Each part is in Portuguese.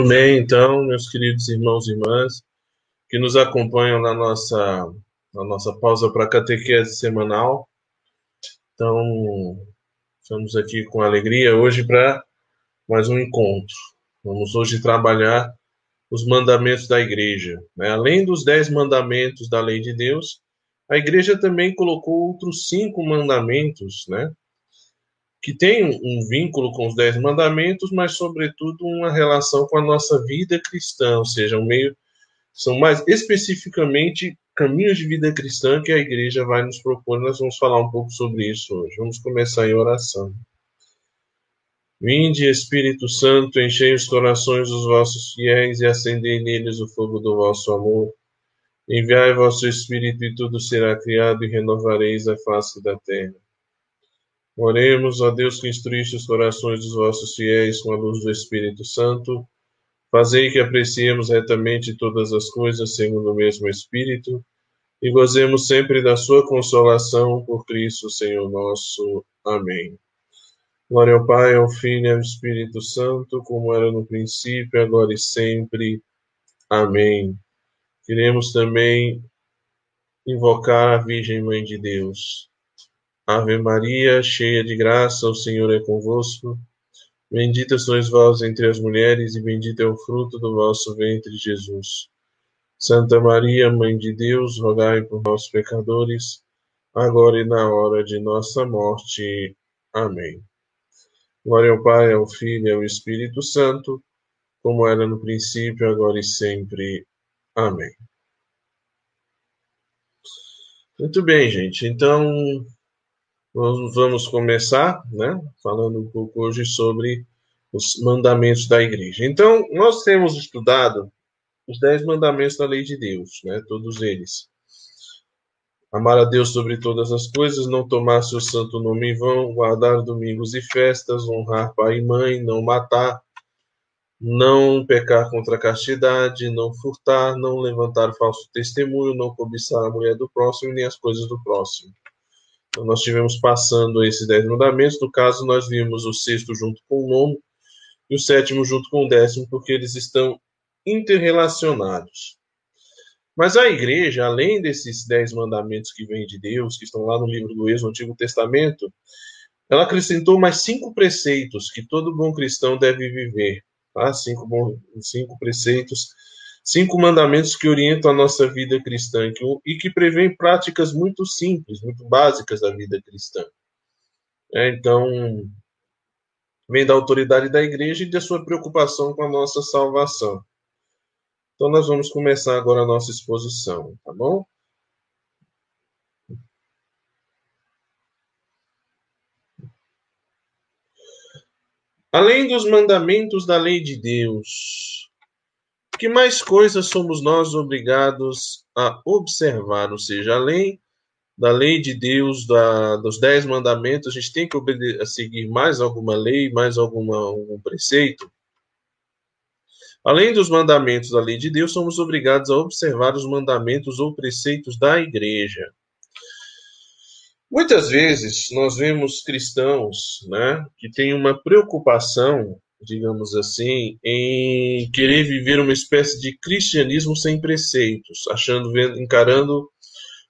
Muito bem, então, meus queridos irmãos e irmãs que nos acompanham na nossa pausa para a catequese semanal. Então, estamos aqui com alegria hoje para mais um encontro. Vamos hoje trabalhar os mandamentos da Igreja, né? Além dos 10 mandamentos da lei de Deus, a Igreja também colocou outros 5 mandamentos, né? Que tem um vínculo com os 10 mandamentos, mas, sobretudo, uma relação com a nossa vida cristã, ou seja, são mais especificamente caminhos de vida cristã que a Igreja vai nos propor. Nós vamos falar um pouco sobre isso hoje. Vamos começar em oração. Vinde, Espírito Santo, enchei os corações dos vossos fiéis e acendei neles o fogo do vosso amor. Enviai vosso Espírito e tudo será criado e renovareis a face da terra. Oremos, ó Deus, que instruíste os corações dos vossos fiéis com a luz do Espírito Santo. Fazei que apreciemos retamente todas as coisas segundo o mesmo Espírito e gozemos sempre da sua consolação por Cristo, Senhor nosso. Amém. Glória ao Pai, ao Filho e ao Espírito Santo, como era no princípio, agora e sempre. Amém. Queremos também invocar a Virgem Mãe de Deus. Ave Maria, cheia de graça, o Senhor é convosco. Bendita sois vós entre as mulheres, e bendito é o fruto do vosso ventre, Jesus. Santa Maria, Mãe de Deus, rogai por nós, pecadores, agora e na hora de nossa morte. Amém. Glória ao Pai, ao Filho e ao Espírito Santo, como era no princípio, agora e sempre. Amém. Muito bem, gente. Então, nós vamos começar, né, falando um pouco hoje sobre os mandamentos da Igreja. Então, nós temos estudado os 10 mandamentos da lei de Deus, né, todos eles. Amar a Deus sobre todas as coisas, não tomar seu santo nome em vão, guardar domingos e festas, honrar pai e mãe, não matar, não pecar contra a castidade, não furtar, não levantar falso testemunho, não cobiçar a mulher do próximo nem as coisas do próximo. Então, nós estivemos passando esses 10 mandamentos. No caso, nós vimos o 6º junto com o 9º e o 7º junto com o 10º, porque eles estão interrelacionados. Mas a Igreja, além desses 10 mandamentos que vêm de Deus, que estão lá no livro do Êxodo, no Antigo Testamento, ela acrescentou mais 5 preceitos que todo bom cristão deve viver. Tá? 5 preceitos, 5 mandamentos que orientam a nossa vida cristã e que prevêem práticas muito simples, muito básicas da vida cristã. Então, vem da autoridade da Igreja e da sua preocupação com a nossa salvação. Então, nós vamos começar agora a nossa exposição, tá bom? Além dos mandamentos da lei de Deus, que mais coisas somos nós obrigados a observar? Ou seja, além da lei de Deus, dos 10 mandamentos, a gente tem que seguir mais alguma lei, mais algum preceito? Além dos mandamentos da lei de Deus, somos obrigados a observar os mandamentos ou preceitos da Igreja. Muitas vezes nós vemos cristãos, né, que têm uma preocupação, digamos assim, em querer viver uma espécie de cristianismo sem preceitos, encarando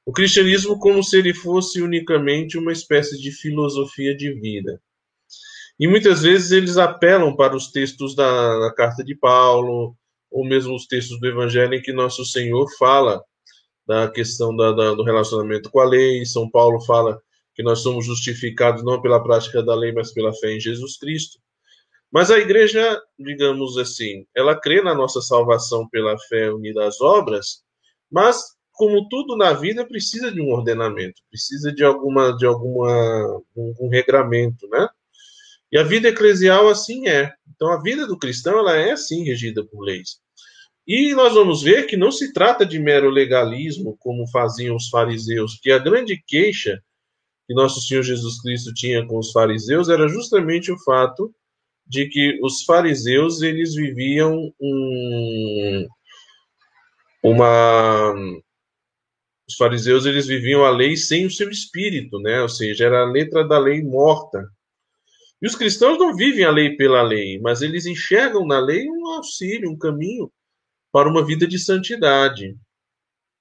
o cristianismo como se ele fosse unicamente uma espécie de filosofia de vida. E muitas vezes eles apelam para os textos da carta de Paulo, ou mesmo os textos do Evangelho em que Nosso Senhor fala da questão do relacionamento com a lei. São Paulo fala que nós somos justificados não pela prática da lei, mas pela fé em Jesus Cristo. Mas a Igreja, digamos assim, ela crê na nossa salvação pela fé unida às obras, mas, como tudo na vida, precisa de um ordenamento, precisa de algum regramento, né? E a vida eclesial assim é. Então, a vida do cristão, ela é assim, regida por leis. E nós vamos ver que não se trata de mero legalismo, como faziam os fariseus, que a grande queixa que Nosso Senhor Jesus Cristo tinha com os fariseus era justamente o fato de que os fariseus, eles viviam Os fariseus, eles viviam a lei sem o seu espírito, né? Ou seja, era a letra da lei morta. E os cristãos não vivem a lei pela lei, mas eles enxergam na lei um auxílio, um caminho para uma vida de santidade.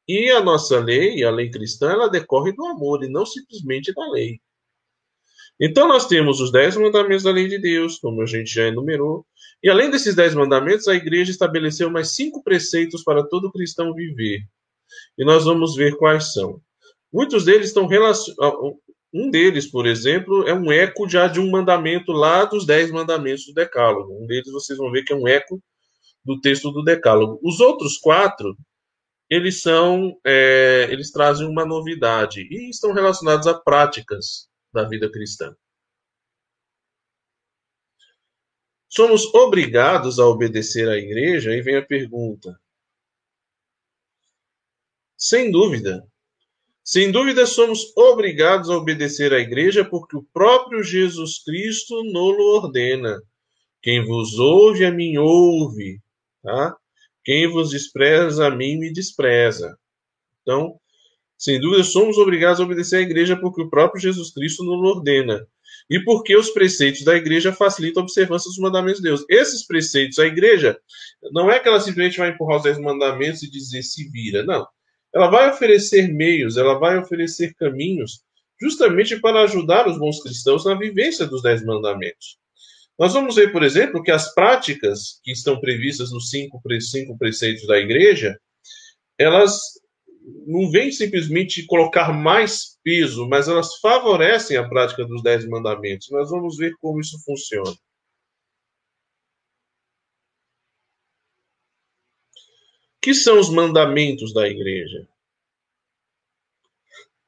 E a nossa lei, a lei cristã, ela decorre do amor e não simplesmente da lei. Então nós temos os 10 mandamentos da lei de Deus, como a gente já enumerou. E além desses 10 mandamentos, a igreja estabeleceu mais 5 preceitos para todo cristão viver. E nós vamos ver quais são. Muitos deles estão relacionados. Um deles, por exemplo, é um eco já de um mandamento lá dos 10 mandamentos do Decálogo. Um deles vocês vão ver que é um eco do texto do Decálogo. Os outros 4, eles trazem uma novidade e estão relacionados a práticas da vida cristã. Somos obrigados a obedecer à igreja? Aí vem a pergunta. Sem dúvida. Sem dúvida, somos obrigados a obedecer à igreja porque o próprio Jesus Cristo nos ordena. Quem vos ouve, a mim ouve. Tá? Quem vos despreza, a mim me despreza. Então, sem dúvida, somos obrigados a obedecer à igreja porque o próprio Jesus Cristo nos ordena. E porque os preceitos da igreja facilitam a observância dos mandamentos de Deus. Esses preceitos, a igreja, não é que ela simplesmente vai empurrar os 10 mandamentos e dizer se vira, não. Ela vai oferecer meios, ela vai oferecer caminhos, justamente para ajudar os bons cristãos na vivência dos 10 mandamentos. Nós vamos ver, por exemplo, que as práticas que estão previstas nos 5 preceitos da igreja, elas não vêm simplesmente colocar mais peso, mas elas favorecem a prática dos 10 mandamentos. Nós vamos ver como isso funciona. O que são os mandamentos da igreja?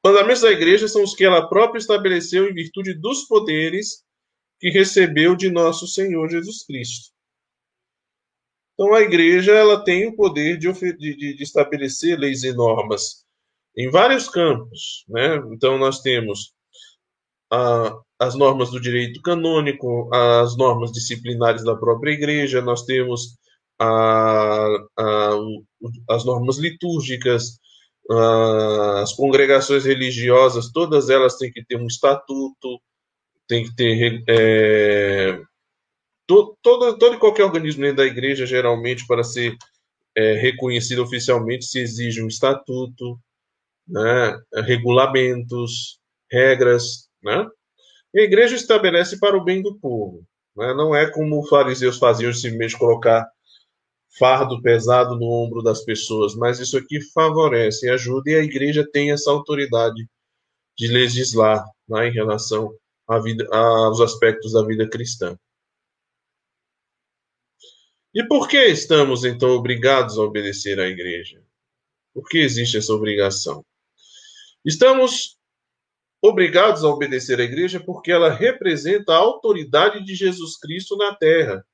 Os mandamentos da igreja são os que ela própria estabeleceu em virtude dos poderes que recebeu de nosso Senhor Jesus Cristo. Então a igreja ela tem o poder de estabelecer leis e normas em vários campos, né? Então nós temos as normas do direito canônico, as normas disciplinares da própria igreja, nós temos as normas litúrgicas, as congregações religiosas, todas elas têm que ter um estatuto, tem que ter todo e qualquer organismo dentro da igreja, geralmente, para ser reconhecido oficialmente, se exige um estatuto, né, regulamentos, regras, né? E a igreja estabelece para o bem do povo, né? Não é como os fariseus faziam, simplesmente colocar fardo pesado no ombro das pessoas, mas isso aqui favorece e ajuda, e a igreja tem essa autoridade de legislar, né, em relação à vida, aos aspectos da vida cristã. E por que estamos, então, obrigados a obedecer à igreja? Por que existe essa obrigação? Estamos obrigados a obedecer à igreja porque ela representa a autoridade de Jesus Cristo na terra.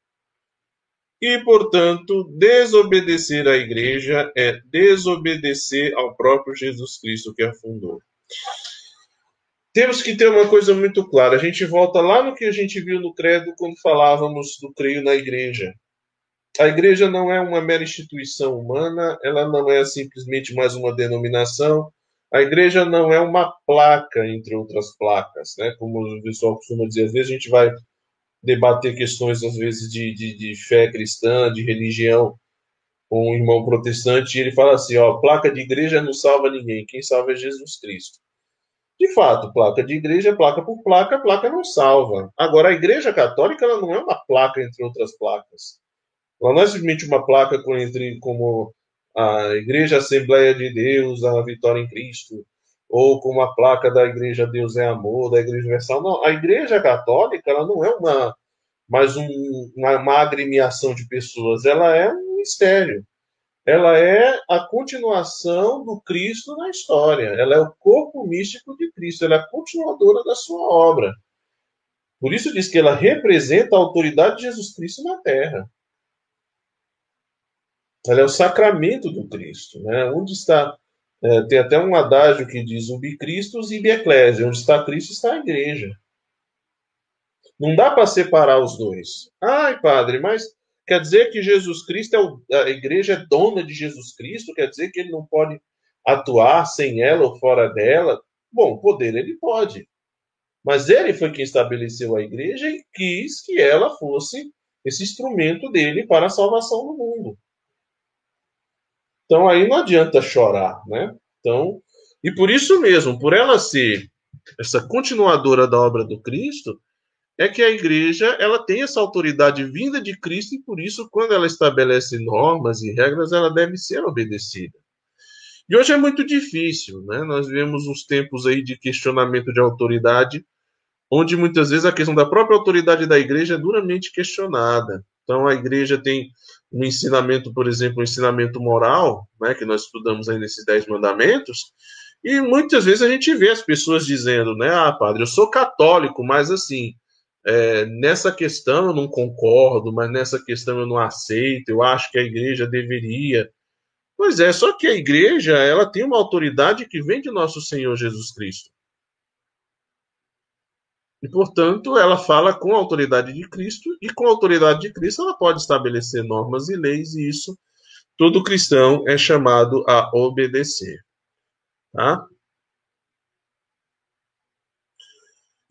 E, portanto, desobedecer à igreja é desobedecer ao próprio Jesus Cristo que a fundou. Temos que ter uma coisa muito clara. A gente volta lá no que a gente viu no credo quando falávamos do creio na igreja. A igreja não é uma mera instituição humana, ela não é simplesmente mais uma denominação. A igreja não é uma placa, entre outras placas, né? Como o pessoal costuma dizer, às vezes a gente vai debater questões, às vezes, de fé cristã, de religião, com um irmão protestante, e ele fala assim, ó, placa de igreja não salva ninguém, quem salva é Jesus Cristo. De fato, placa de igreja, placa por placa, a placa não salva. Agora, a igreja católica, ela não é uma placa entre outras placas. Ela não é simplesmente uma placa como a Igreja Assembleia de Deus, a Vitória em Cristo, ou com uma placa da Igreja Deus é Amor, da Igreja Universal. Não, a Igreja Católica, ela não é mais uma agremiação de pessoas, ela é um mistério. Ela é a continuação do Cristo na história, ela é o corpo místico de Cristo, ela é a continuadora da sua obra. Por isso diz que ela representa a autoridade de Jesus Cristo na Terra. Ela é o sacramento do Cristo, né? Onde está... tem até um adágio que diz ubi Christus e ubi Ecclesia. Onde está Cristo, está a igreja. Não dá para separar os dois. Ai, padre, mas quer dizer que Jesus Cristo a igreja é dona de Jesus Cristo? Quer dizer que ele não pode atuar sem ela ou fora dela? Bom, poder ele pode. Mas ele foi quem estabeleceu a igreja e quis que ela fosse esse instrumento dele para a salvação do mundo. Então, aí não adianta chorar, né? Então, e por isso mesmo, por ela ser essa continuadora da obra do Cristo, é que a igreja ela tem essa autoridade vinda de Cristo e, por isso, quando ela estabelece normas e regras, ela deve ser obedecida. E hoje é muito difícil, né? Nós vivemos uns tempos aí de questionamento de autoridade, onde muitas vezes a questão da própria autoridade da igreja é duramente questionada. Então, a igreja tem um ensinamento, por exemplo, um ensinamento moral, né, que nós estudamos aí nesses 10 mandamentos, e muitas vezes a gente vê as pessoas dizendo, né, ah, padre, eu sou católico, mas assim, nessa questão eu não concordo, mas nessa questão eu não aceito, eu acho que a igreja deveria. Pois é, só que a igreja, ela tem uma autoridade que vem de nosso Senhor Jesus Cristo. E, portanto, ela fala com a autoridade de Cristo, e com a autoridade de Cristo ela pode estabelecer normas e leis, e isso todo cristão é chamado a obedecer. Tá?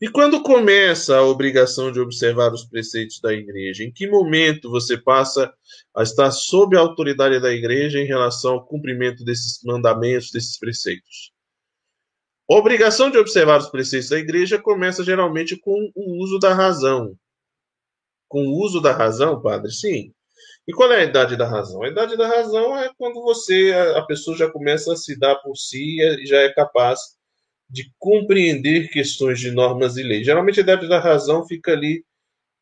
E quando começa a obrigação de observar os preceitos da igreja? Em que momento você passa a estar sob a autoridade da igreja em relação ao cumprimento desses mandamentos, desses preceitos? A obrigação de observar os preceitos da igreja começa geralmente com o uso da razão. Com o uso da razão, padre? Sim. E qual é a idade da razão? A idade da razão é quando a pessoa já começa a se dar por si e já é capaz de compreender questões de normas e leis. Geralmente a idade da razão fica ali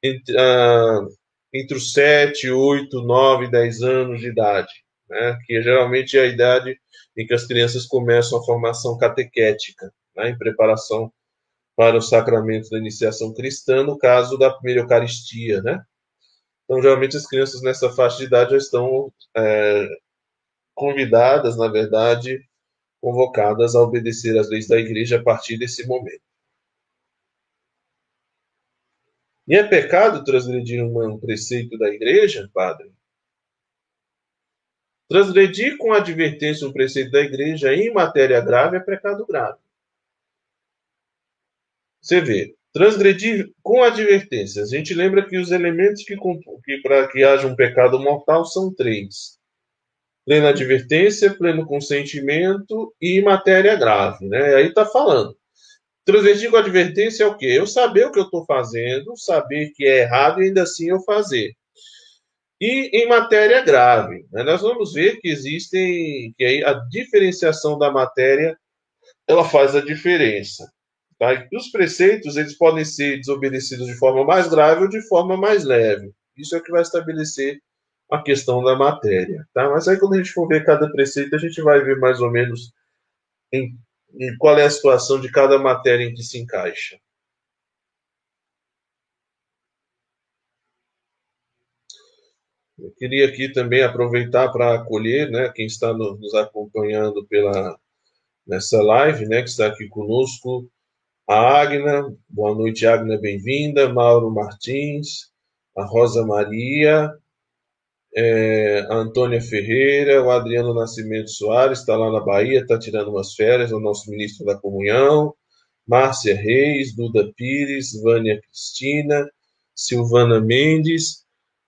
entre os 7, 8, 9, 10 anos de idade, né? Que geralmente é a idade em que as crianças começam a formação catequética, né, em preparação para o sacramento da iniciação cristã, no caso da primeira Eucaristia, né? Então, geralmente, as crianças nessa faixa de idade já estão convidadas, na verdade, convocadas a obedecer às leis da igreja a partir desse momento. E é pecado transgredir um preceito da igreja, padre? Transgredir com advertência um preceito da igreja em matéria grave é pecado grave. Você vê, transgredir com advertência. A gente lembra que os elementos que para que haja um pecado mortal são 3. Plena advertência, pleno consentimento e matéria grave, né? Aí está falando. Transgredir com advertência é o quê? Eu saber o que eu estou fazendo, saber que é errado e ainda assim eu fazer. E em matéria grave, né, nós vamos ver que a diferenciação da matéria, ela faz a diferença. Tá? E os preceitos, eles podem ser desobedecidos de forma mais grave ou de forma mais leve. Isso é o que vai estabelecer a questão da matéria. Tá? Mas aí, quando a gente for ver cada preceito, a gente vai ver mais ou menos em qual é a situação de cada matéria em que se encaixa. Eu queria aqui também aproveitar para acolher, né, quem está nos acompanhando nessa live, né, que está aqui conosco, a Agna. Boa noite, Agna, bem-vinda. Mauro Martins, a Rosa Maria, a Antônia Ferreira, o Adriano Nascimento Soares, está lá na Bahia, está tirando umas férias, o nosso ministro da Comunhão, Márcia Reis, Duda Pires, Vânia Cristina, Silvana Mendes,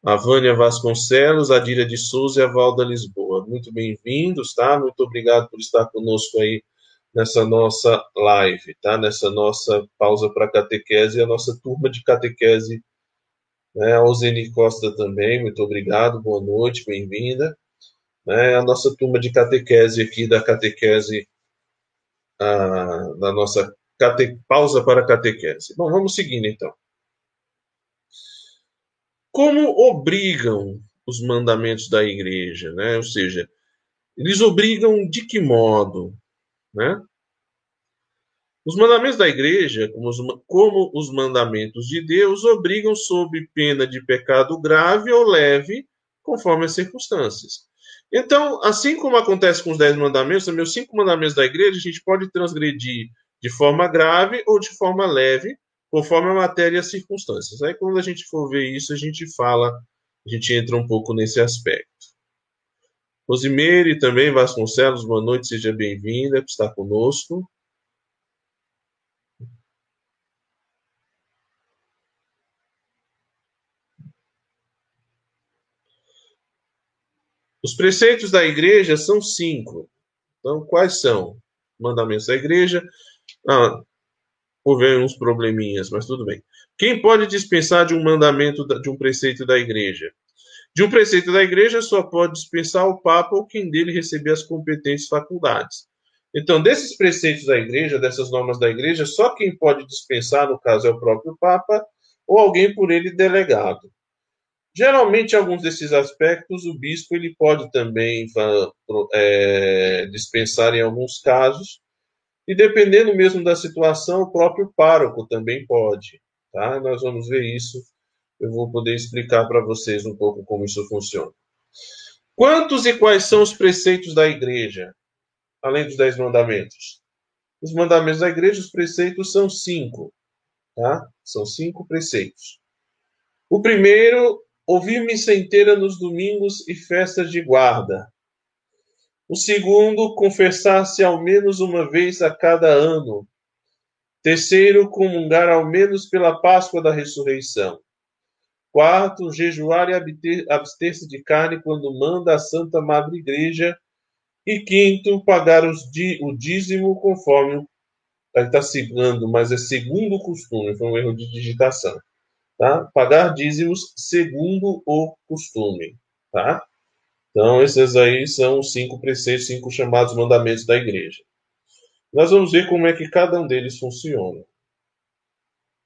a Vânia Vasconcelos, a Dília de Souza e a Valda Lisboa. Muito bem-vindos, tá? Muito obrigado por estar conosco aí nessa nossa live, tá? Nessa nossa pausa para catequese, a nossa turma de catequese, né? A Alzenir Costa também, muito obrigado, boa noite, bem-vinda. Né? A nossa turma de catequese aqui, da nossa pausa para catequese. Bom, vamos seguindo, então. Como obrigam os mandamentos da igreja, né? Ou seja, eles obrigam de que modo, né? Os mandamentos da igreja, como os mandamentos de Deus, obrigam sob pena de pecado grave ou leve, conforme as circunstâncias. Então, assim como acontece com os 10 mandamentos, também os 5 mandamentos da igreja, a gente pode transgredir de forma grave ou de forma leve, conforme a matéria e as circunstâncias. Aí, quando a gente for ver isso, a gente entra um pouco nesse aspecto. Rosimeire também, Vasconcelos, boa noite, seja bem-vinda por estar conosco. Os preceitos da igreja são 5. Então, quais são? Mandamentos da igreja. Houve uns probleminhas, mas tudo bem. Quem pode dispensar de um mandamento, de um preceito da igreja? De um preceito da igreja só pode dispensar o Papa ou quem dele receber as competentes faculdades. Então, desses preceitos da igreja, dessas normas da igreja, só quem pode dispensar, no caso, é o próprio Papa ou alguém por ele delegado. Geralmente, alguns desses aspectos, o bispo ele pode também dispensar em alguns casos, e dependendo mesmo da situação, o próprio pároco também pode. Tá? Nós vamos ver isso, eu vou poder explicar para vocês um pouco como isso funciona. Quantos e quais são os preceitos da igreja, além dos 10 mandamentos? Os mandamentos da igreja, os preceitos são 5. Tá? São 5 preceitos. O primeiro... ouvir missa inteira nos domingos e festas de guarda. O segundo, confessar-se ao menos uma vez a cada ano. Terceiro, comungar ao menos pela Páscoa da Ressurreição. Quarto, jejuar e abster-se de carne quando manda a Santa Madre Igreja. E quinto, pagar o dízimo conforme... Ele está citando, mas é segundo o costume, foi um erro de digitação. Tá? Pagar dízimos segundo o costume, tá? Então, esses aí são os 5 preceitos, 5 chamados mandamentos da igreja. Nós vamos ver como é que cada um deles funciona.